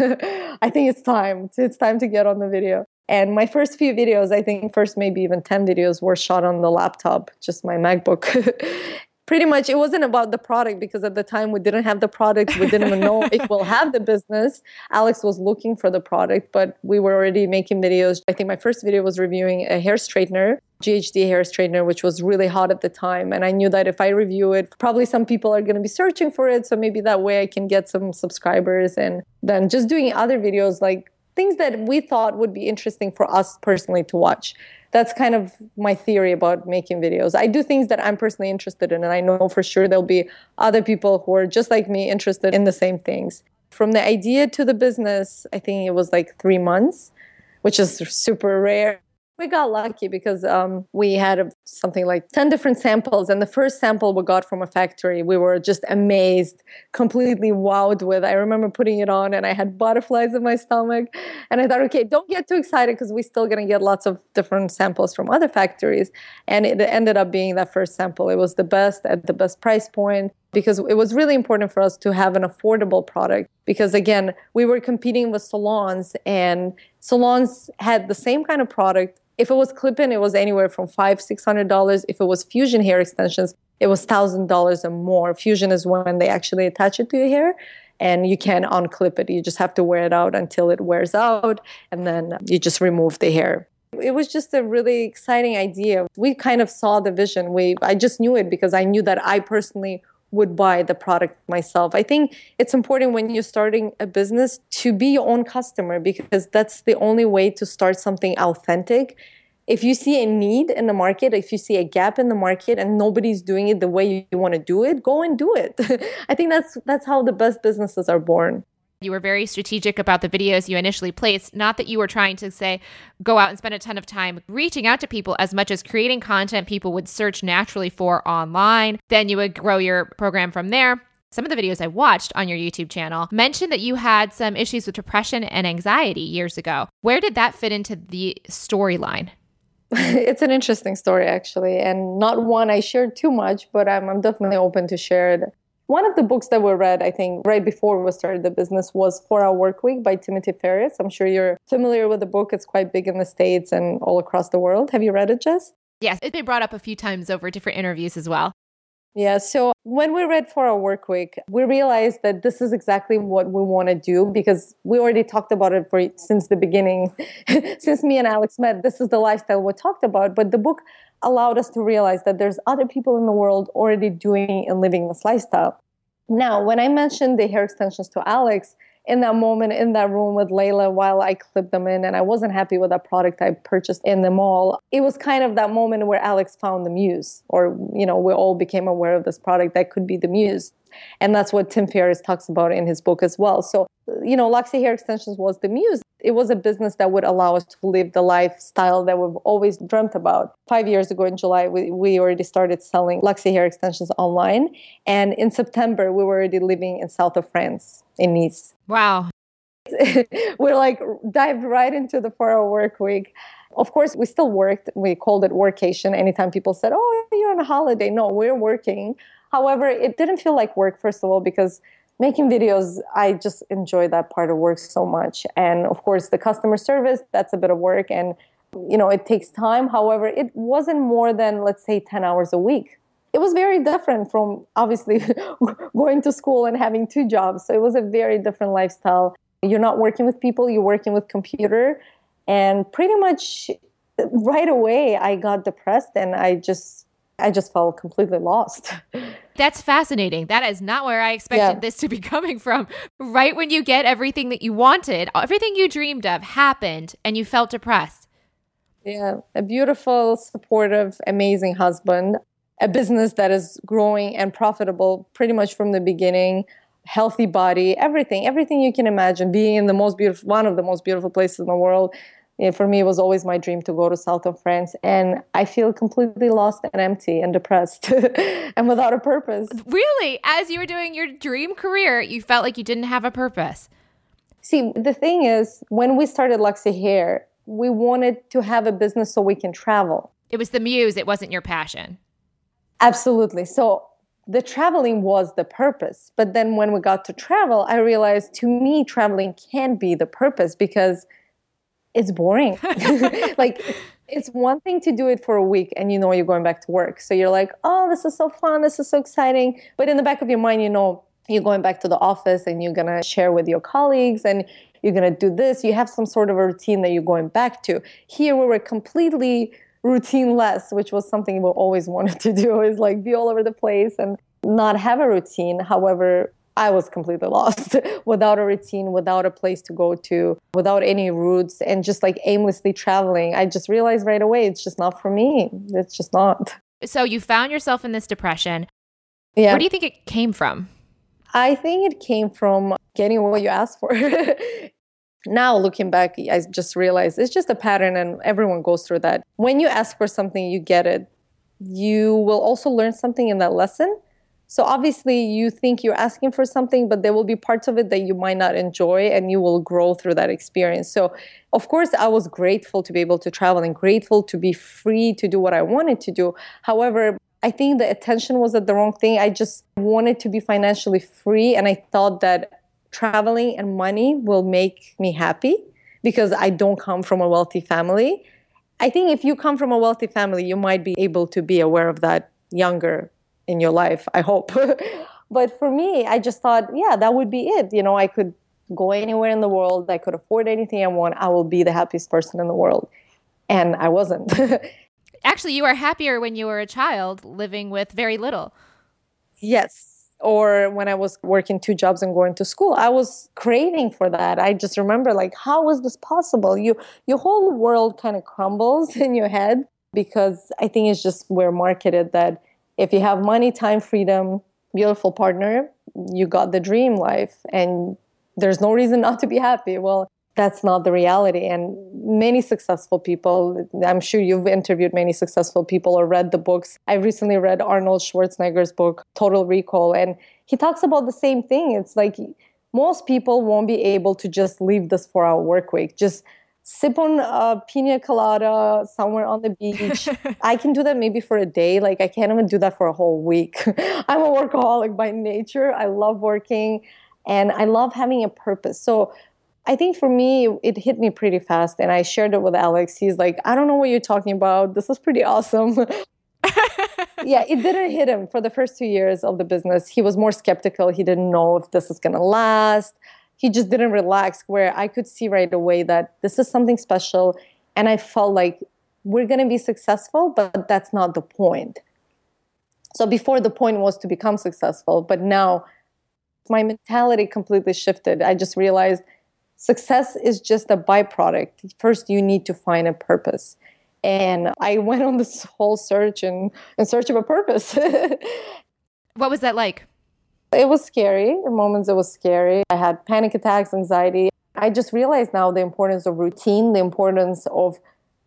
I think it's time. It's time to get on the video. And my first few videos, I think first maybe even 10 videos, were shot on the laptop, just my MacBook. Pretty much it wasn't about the product, because at the time we didn't have the product. We didn't even know if we'll have the business. Alex was looking for the product, but we were already making videos. I think my first video was reviewing a hair straightener, GHD hair straightener, which was really hot at the time. And I knew that if I review it, probably some people are going to be searching for it. So maybe that way I can get some subscribers. And then just doing other videos, like things that we thought would be interesting for us personally to watch. That's kind of my theory about making videos. I do things that I'm personally interested in, and I know for sure there'll be other people who are just like me, interested in the same things. From the idea to the business, I think it was like 3 months, which is super rare. We got lucky because we had something like 10 different samples. And the first sample we got from a factory, we were just amazed, completely wowed with. I remember putting it on and I had butterflies in my stomach. And I thought, okay, don't get too excited because we're still going to get lots of different samples from other factories. And it ended up being that first sample. It was the best at the best price point, because it was really important for us to have an affordable product. Because again, we were competing with salons, and salons had the same kind of product. If it was clip-in, it was anywhere from $500, $600. If it was fusion hair extensions, it was $1,000 and more. Fusion is when they actually attach it to your hair and you can unclip it. You just have to wear it out until it wears out, and then you just remove the hair. It was just a really exciting idea. We kind of saw the vision. I just knew it because I knew that I personally would buy the product myself. I think it's important when you're starting a business to be your own customer, because that's the only way to start something authentic. If you see a need in the market, if you see a gap in the market and nobody's doing it the way you want to do it, go and do it. I think that's how the best businesses are born. You were very strategic about the videos you initially placed. Not that you were trying to say, go out and spend a ton of time reaching out to people, as much as creating content people would search naturally for online. Then you would grow your program from there. Some of the videos I watched on your YouTube channel mentioned that you had some issues with depression and anxiety years ago. Where did that fit into the storyline? It's an interesting story, actually, and not one I shared too much, but I'm definitely open to share it. One of the books that we read, I think, right before we started the business was 4-Hour Workweek by Timothy Ferriss. I'm sure you're familiar with the book. It's quite big in the States and all across the world. Have you read it, Jess? Yes, it's been brought up a few times over different interviews as well. Yeah. So when we read 4-Hour Workweek, we realized that this is exactly what we want to do, because we already talked about it since the beginning. Since me and Alex met, this is the lifestyle we talked about. But the book allowed us to realize that there's other people in the world already doing and living this lifestyle. Now, when I mentioned the hair extensions to Alex, in that moment in that room with Layla while I clipped them in and I wasn't happy with that product I purchased in the mall, it was kind of that moment where Alex found the muse, or, you know, we all became aware of this product that could be the muse. And that's what Tim Ferriss talks about in his book as well. So, you know, Luxy Hair Extensions was the muse. It was a business that would allow us to live the lifestyle that we've always dreamt about. 5 years ago in July, we already started selling Luxy Hair Extensions online. And in September, we were already living in south of France, in Nice. Wow. We're like dived right into the 4-Hour Workweek. Of course, we still worked. We called it workation. Anytime people said, oh, you're on a holiday. No, we're working. However, it didn't feel like work, first of all, because making videos, I just enjoy that part of work so much. And of course, the customer service, that's a bit of work. And, you know, it takes time. However, it wasn't more than, let's say, 10 hours a week. It was very different from, obviously, going to school and having two jobs. So it was a very different lifestyle. You're not working with people, you're working with computer. And pretty much right away, I got depressed and I just felt completely lost. That's fascinating. That is not where I expected this to be coming from. Right when you get everything that you wanted, everything you dreamed of happened, and you felt depressed. Yeah, a beautiful, supportive, amazing husband, a business that is growing and profitable pretty much from the beginning, healthy body, everything you can imagine, being in the most beautiful, one of the most beautiful places in the world. For me, it was always my dream to go to south of France, and I feel completely lost and empty and depressed and without a purpose. Really? As you were doing your dream career, you felt like you didn't have a purpose. See, the thing is, when we started Luxy Hair, we wanted to have a business so we can travel. It was the muse. It wasn't your passion. Absolutely. So the traveling was the purpose. But then when we got to travel, I realized, to me, traveling can be the purpose, because it's boring. Like, it's one thing to do it for a week and you know you're going back to work. So you're like, oh, this is so fun. This is so exciting. But in the back of your mind, you know you're going back to the office and you're going to share with your colleagues and you're going to do this. You have some sort of a routine that you're going back to. Here we were completely routine-less, which was something we always wanted to do, is like be all over the place and not have a routine. However, I was completely lost without a routine, without a place to go to, without any roots, and just like aimlessly traveling. I just realized right away, it's just not for me. It's just not. So you found yourself in this depression. Yeah. Where do you think it came from? I think it came from getting what you asked for. Now, looking back, I just realized it's just a pattern and everyone goes through that. When you ask for something, you get it. You will also learn something in that lesson. So obviously you think you're asking for something, but there will be parts of it that you might not enjoy and you will grow through that experience. So of course I was grateful to be able to travel and grateful to be free to do what I wanted to do. However, I think the attention was at the wrong thing. I just wanted to be financially free, and I thought that traveling and money will make me happy because I don't come from a wealthy family. I think if you come from a wealthy family, you might be able to be aware of that younger in your life, I hope. But for me, I just thought, yeah, that would be it. You know, I could go anywhere in the world. I could afford anything I want. I will be the happiest person in the world. And I wasn't. Actually, you are happier when you were a child living with very little. Yes. Or when I was working two jobs and going to school, I was craving for that. I just remember, like, how is this possible? Your whole world kind of crumbles in your head, because I think it's just we're marketed that if you have money, time, freedom, beautiful partner, you got the dream life and there's no reason not to be happy. Well, that's not the reality. And many successful people, I'm sure you've interviewed many successful people or read the books. I recently read Arnold Schwarzenegger's book, Total Recall, and he talks about the same thing. It's like most people won't be able to just leave this 4-hour work week. Just sip on a pina colada somewhere on the beach. I can do that maybe for a day. Like, I can't even do that for a whole week. I'm a workaholic by nature. I love working and I love having a purpose. So I think for me, it hit me pretty fast. And I shared it with Alex. He's like, I don't know what you're talking about. This is pretty awesome. Yeah, it didn't hit him for the first 2 years of the business. He was more skeptical. He didn't know if this is going to last. He just didn't relax, where I could see right away that this is something special. And I felt like we're going to be successful, but that's not the point. So before, the point was to become successful, but now my mentality completely shifted. I just realized success is just a byproduct. First, you need to find a purpose. And I went on this whole search in search of a purpose. What was that like? It was scary. In moments, it was scary. I had panic attacks, anxiety. I just realized now the importance of routine, the importance of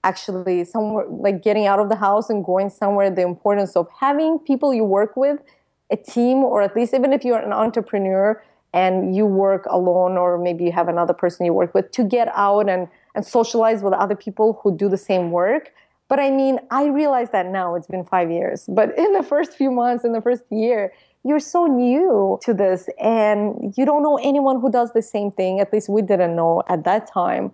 actually somewhere, like getting out of the house and going somewhere, the importance of having people you work with, a team, or at least even if you're an entrepreneur and you work alone, or maybe you have another person you work with, to get out and socialize with other people who do the same work. But I mean, I realize that now, it's been 5 years, but in the first few months, in the first year, you're so new to this and you don't know anyone who does the same thing. At least we didn't know at that time.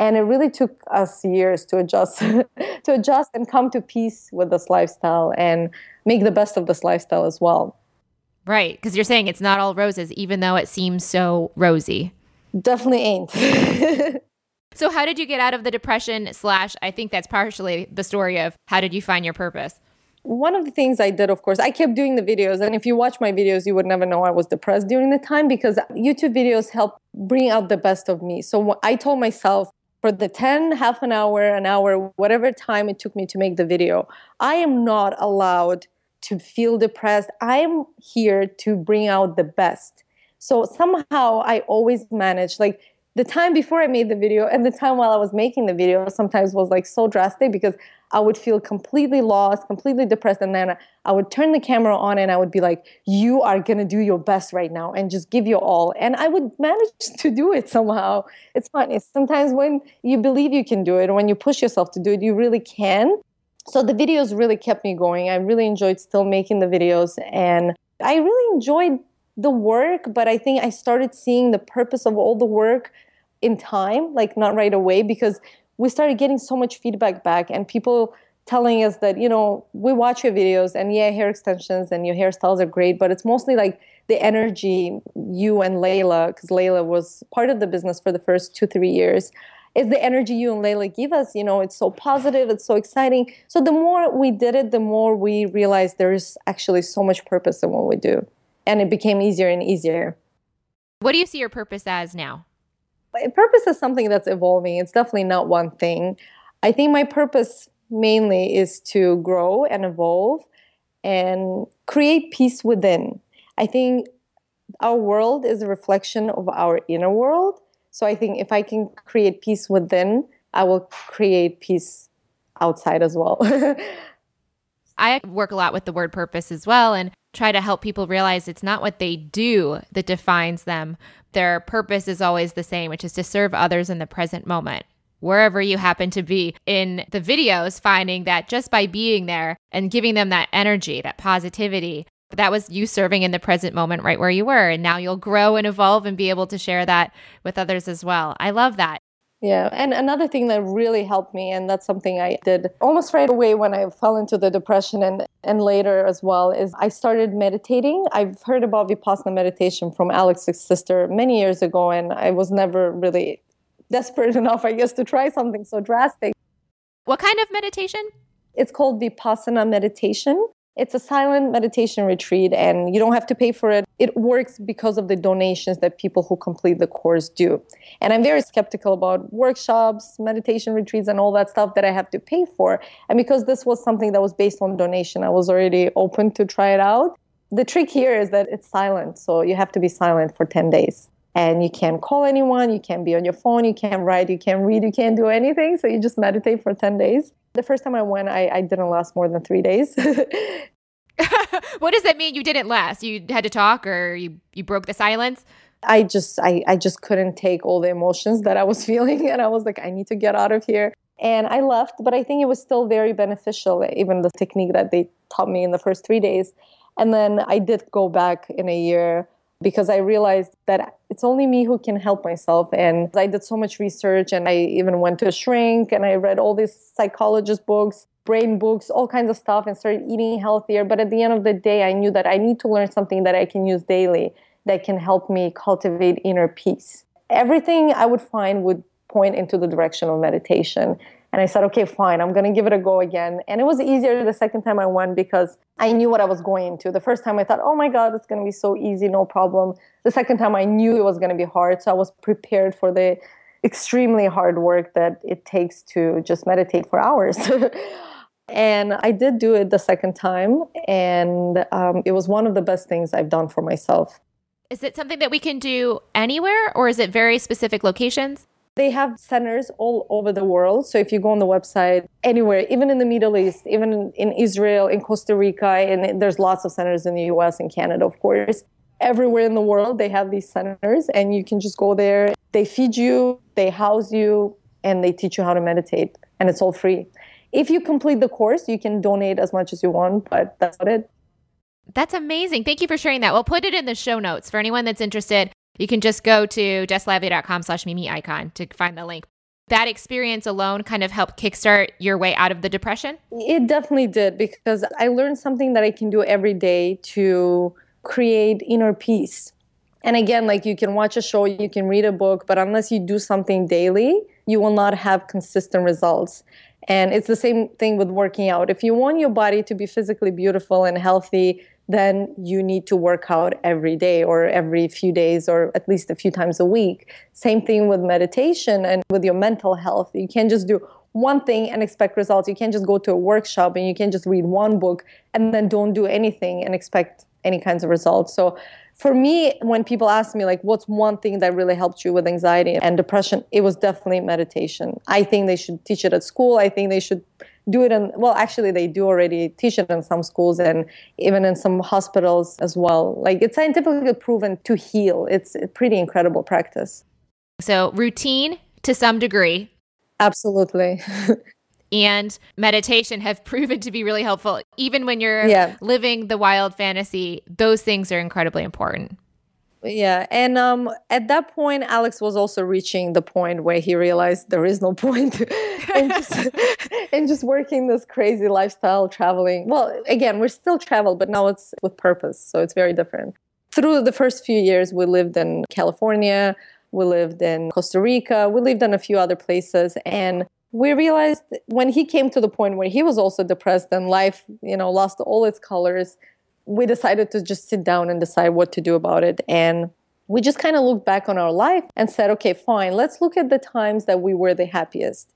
And it really took us years to adjust and come to peace with this lifestyle and make the best of this lifestyle as well. Right, because you're saying it's not all roses, even though it seems so rosy. Definitely ain't. So how did you get out of the depression / I think that's partially the story of how did you find your purpose? One of the things I did, of course, I kept doing the videos. And if you watch my videos, you would never know I was depressed during the time, because YouTube videos help bring out the best of me. So I told myself, for the 10, half an hour, whatever time it took me to make the video, I am not allowed to feel depressed. I am here to bring out the best. So somehow I always managed, like the time before I made the video and the time while I was making the video sometimes was like so drastic, because I would feel completely lost, completely depressed. And then I would turn the camera on and I would be like, you are going to do your best right now and just give your all. And I would manage to do it somehow. It's funny. Sometimes when you believe you can do it, when you push yourself to do it, you really can. So the videos really kept me going. I really enjoyed still making the videos. And I really enjoyed the work, but I think I started seeing the purpose of all the work in time, like not right away, because we started getting so much feedback back and people telling us that, you know, we watch your videos and yeah, hair extensions and your hairstyles are great, but it's mostly like the energy you and Layla, because Layla was part of the business for the first 2-3 years, is the energy you and Layla give us. You know, it's so positive, it's so exciting. So the more we did it, the more we realized there is actually so much purpose in what we do. And it became easier and easier. What do you see your purpose as now? Purpose is something that's evolving. It's definitely not one thing. I think my purpose mainly is to grow and evolve and create peace within. I think our world is a reflection of our inner world. So I think if I can create peace within, I will create peace outside as well. I work a lot with the word purpose as well and try to help people realize it's not what they do that defines them. Their purpose is always the same, which is to serve others in the present moment, wherever you happen to be in the videos, finding that just by being there and giving them that energy, that positivity, that was you serving in the present moment right where you were. And now you'll grow and evolve and be able to share that with others as well. I love that. Yeah. And another thing that really helped me, and that's something I did almost right away when I fell into the depression and later as well, is I started meditating. I've heard about Vipassana meditation from Alex's sister many years ago, and I was never really desperate enough, I guess, to try something so drastic. What kind of meditation? It's called Vipassana Meditation. It's a silent meditation retreat, and you don't have to pay for it. It works because of the donations that people who complete the course do. And I'm very skeptical about workshops, meditation retreats, and all that stuff that I have to pay for. And because this was something that was based on donation, I was already open to try it out. The trick here is that it's silent, so you have to be silent for 10 days. And you can't call anyone, you can't be on your phone, you can't write, you can't read, you can't do anything. So you just meditate for 10 days. The first time I went, I didn't last more than 3 days. What does that mean? You didn't last? You had to talk, or you broke the silence? I just couldn't take all the emotions that I was feeling. And I was like, I need to get out of here. And I left, but I think it was still very beneficial, even the technique that they taught me in the first 3 days. And then I did go back in a year, because I realized that it's only me who can help myself. And I did so much research, and I even went to a shrink, and I read all these psychologist books. brain books, all kinds of stuff, and started eating healthier. But at the end of the day, I knew that I need to learn something that I can use daily that can help me cultivate inner peace. Everything I would find would point into the direction of meditation. And I said, okay, fine, I'm going to give it a go again. And it was easier the second time I went because I knew what I was going into. The first time I thought, oh my God, it's going to be so easy, no problem. The second time I knew it was going to be hard. So I was prepared for the extremely hard work that it takes to just meditate for hours. And I did do it the second time. And it was one of the best things I've done for myself. Is it something that we can do anywhere, or is it very specific locations? They have centers all over the world. So if you go on the website, anywhere, even in the Middle East, even in Israel, in Costa Rica, and there's lots of centers in the US and Canada, of course. Everywhere in the world, they have these centers, and you can just go there. They feed you, they house you, and they teach you how to meditate, and it's all free. If you complete the course, you can donate as much as you want, but that's about it. That's amazing. Thank you for sharing that. We'll put it in the show notes for anyone that's interested. You can just go to jesslively.com/MimiIkonn to find the link. That experience alone kind of helped kickstart your way out of the depression? It definitely did, because I learned something that I can do every day to create inner peace. And again, like, you can watch a show, you can read a book, but unless you do something daily, you will not have consistent results. And it's the same thing with working out. If you want your body to be physically beautiful and healthy, then you need to work out every day or every few days or at least a few times a week. Same thing with meditation and with your mental health. You can't just do one thing and expect results. You can't just go to a workshop and you can't just read one book and then don't do anything and expect any kinds of results. So for me, when people ask me, like, what's one thing that really helped you with anxiety and depression, it was definitely meditation. I think they should teach it at school. I think they should do it in, well, actually, they do already teach it in some schools and even in some hospitals as well. Like, it's scientifically proven to heal. It's a pretty incredible practice. So routine to some degree. Absolutely. And meditation have proven to be really helpful. Even when you're living the wild fantasy, those things are incredibly important. Yeah. And at that point, Alex was also reaching the point where he realized there is no point in just working this crazy lifestyle, traveling. Well, again, we're still travel, but now it's with purpose. So it's very different. Through the first few years, we lived in California. We lived in Costa Rica. We lived in a few other places. And we realized when he came to the point where he was also depressed and life, you know, lost all its colors, we decided to just sit down and decide what to do about it. And we just kind of looked back on our life and said, okay, fine, let's look at the times that we were the happiest.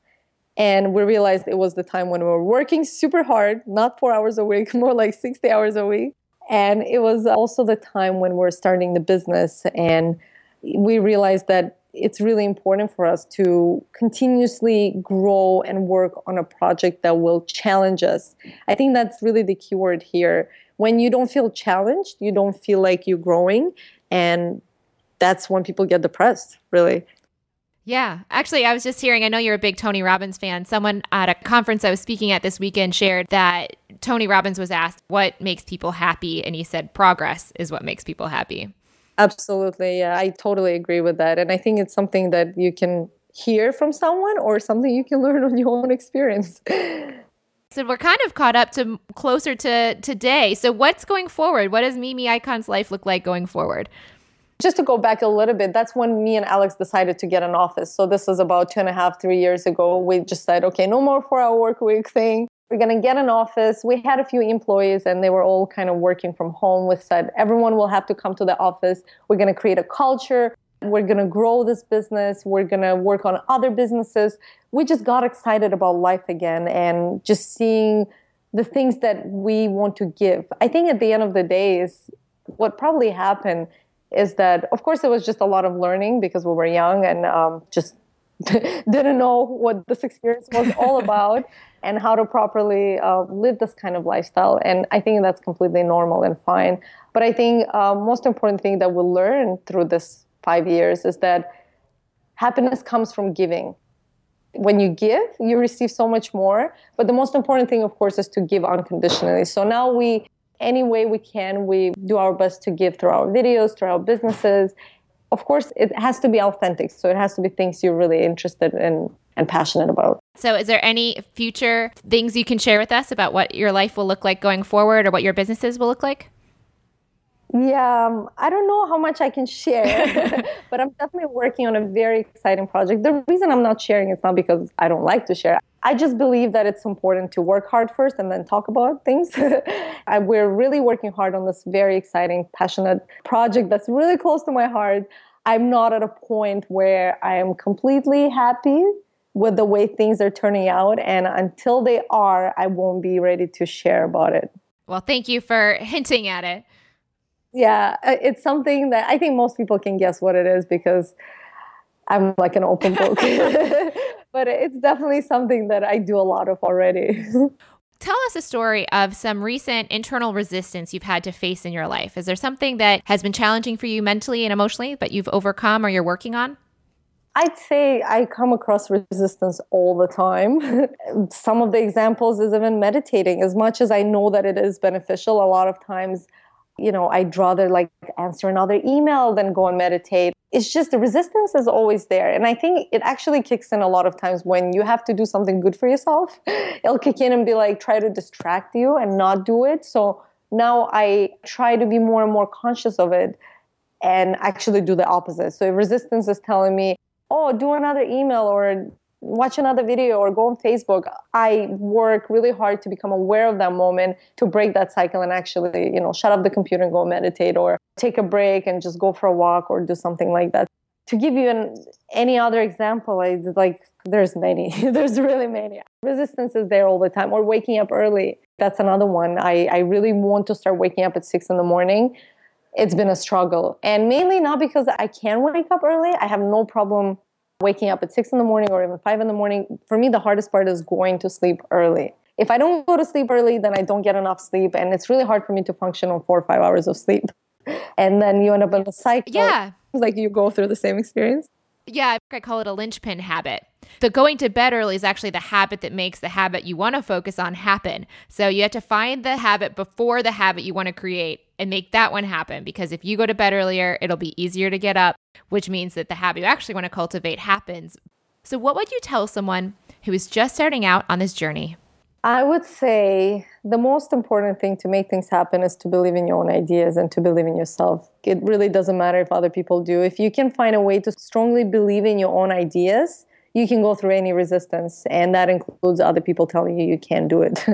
And we realized it was the time when we were working super hard, not 4 hours a week, more like 60 hours a week. And it was also the time when we were starting the business. And we realized that it's really important for us to continuously grow and work on a project that will challenge us. I think that's really the key word here. When you don't feel challenged, you don't feel like you're growing. And that's when people get depressed, really. Yeah. Actually, I was just hearing, I know you're a big Tony Robbins fan. Someone at a conference I was speaking at this weekend shared that Tony Robbins was asked what makes people happy. And he said, progress is what makes people happy. Absolutely. Yeah, I totally agree with that. And I think it's something that you can hear from someone or something you can learn on your own experience. So we're kind of caught up to closer to today. So what's going forward? What does Mimi Ikonn's life look like going forward? Just to go back a little bit, that's when me and Alex decided to get an office. So this was about 2.5, 3 years ago. We just said, okay, no more 4-hour work week thing. We're going to get an office. We had a few employees and they were all kind of working from home. We said, everyone will have to come to the office. We're going to create a culture. We're going to grow this business. We're going to work on other businesses. We just got excited about life again and just seeing the things that we want to give. I think at the end of the day is what probably happened is that, of course, it was just a lot of learning because we were young and just didn't know what this experience was all about and how to properly live this kind of lifestyle. And I think that's completely normal and fine. But I think most important thing that we'll learn through this 5 years is that happiness comes from giving. When you give, you receive so much more. But the most important thing, of course, is to give unconditionally. So now we, any way we can, we do our best to give through our videos, through our businesses. Of course, it has to be authentic. So it has to be things you're really interested in. and passionate about. So is there any future things you can share with us about what your life will look like going forward or what your businesses will look like? Yeah, I don't know how much I can share, but I'm definitely working on a very exciting project. The reason I'm not sharing is not because I don't like to share. I just believe that it's important to work hard first and then talk about things. And we're really working hard on this very exciting, passionate project that's really close to my heart. I'm not at a point where I am completely happy with the way things are turning out. And until they are, I won't be ready to share about it. Well, thank you for hinting at it. Yeah, it's something that I think most people can guess what it is because I'm like an open book. But it's definitely something that I do a lot of already. Tell us a story of some recent internal resistance you've had to face in your life. Is there something that has been challenging for you mentally and emotionally, but you've overcome or you're working on? I'd say I come across resistance all the time. Some of the examples is even meditating. As much as I know that it is beneficial, a lot of times, you know, I'd rather like answer another email than go and meditate. It's just the resistance is always there. And I think it actually kicks in a lot of times when you have to do something good for yourself. It'll kick in and be like, try to distract you and not do it. So now I try to be more and more conscious of it and actually do the opposite. So if resistance is telling me, oh, do another email or watch another video or go on Facebook, I work really hard to become aware of that moment, to break that cycle and actually, you know, shut up the computer and go meditate or take a break and just go for a walk or do something like that. To give you any other example, there's many. There's really many. Resistance is there all the time. Or waking up early. That's another one. I really want to start waking up at 6 a.m. It's been a struggle. And mainly not because I can wake up early. I have no problem waking up at 6 a.m. or even 5 a.m. For me, the hardest part is going to sleep early. If I don't go to sleep early, then I don't get enough sleep. And it's really hard for me to function on 4 or 5 hours of sleep. And then you end up in a cycle. Yeah. Like you go through the same experience. Yeah, I call it a linchpin habit. The going to bed early is actually the habit that makes the habit you want to focus on happen. So you have to find the habit before the habit you want to create and make that one happen. Because if you go to bed earlier, it'll be easier to get up, which means that the habit you actually want to cultivate happens. So what would you tell someone who is just starting out on this journey? I would say the most important thing to make things happen is to believe in your own ideas and to believe in yourself. It really doesn't matter if other people do. If you can find a way to strongly believe in your own ideas, you can go through any resistance. And that includes other people telling you can't do it.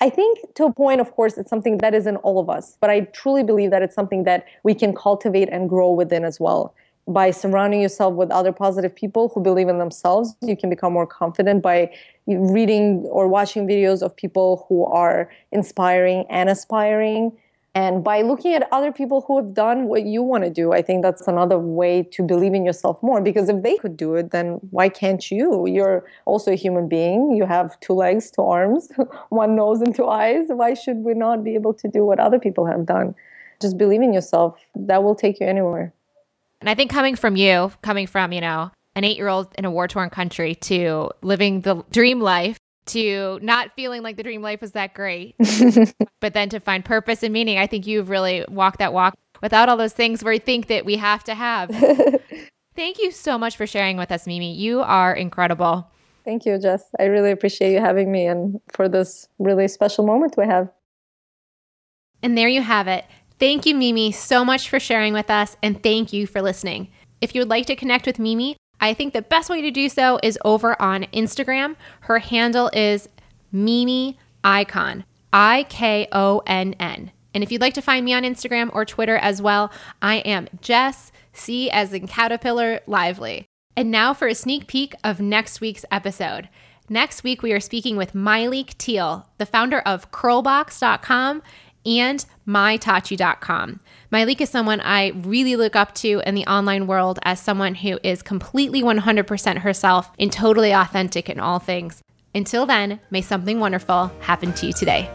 I think to a point, of course, it's something that is in all of us. But I truly believe that it's something that we can cultivate and grow within as well. By surrounding yourself with other positive people who believe in themselves, you can become more confident by reading or watching videos of people who are inspiring and aspiring. And by looking at other people who have done what you want to do, I think that's another way to believe in yourself more. Because if they could do it, then why can't you? You're also a human being. You have 2 legs, 2 arms, 1 nose and 2 eyes. Why should we not be able to do what other people have done? Just believe in yourself. That will take you anywhere. And I think coming from, you know, an 8-year-old in a war-torn country to living the dream life, to not feeling like the dream life was that great, but then to find purpose and meaning, I think you've really walked that walk without all those things where you think that we have to have. Thank you so much for sharing with us, Mimi. You are incredible. Thank you, Jess. I really appreciate you having me and for this really special moment we have. And there you have it. Thank you, Mimi, so much for sharing with us, and thank you for listening. If you would like to connect with Mimi, I think the best way to do so is over on Instagram. Her handle is Mimi Ikonn, I-K-O-N-N. And if you'd like to find me on Instagram or Twitter as well, I am Jess, C as in Caterpillar, Lively. And now for a sneak peek of next week's episode. Next week, we are speaking with Myleik Teal, the founder of curlbox.com and mytachi.com. Myleik is someone I really look up to in the online world as someone who is completely 100% herself and totally authentic in all things. Until then, may something wonderful happen to you today.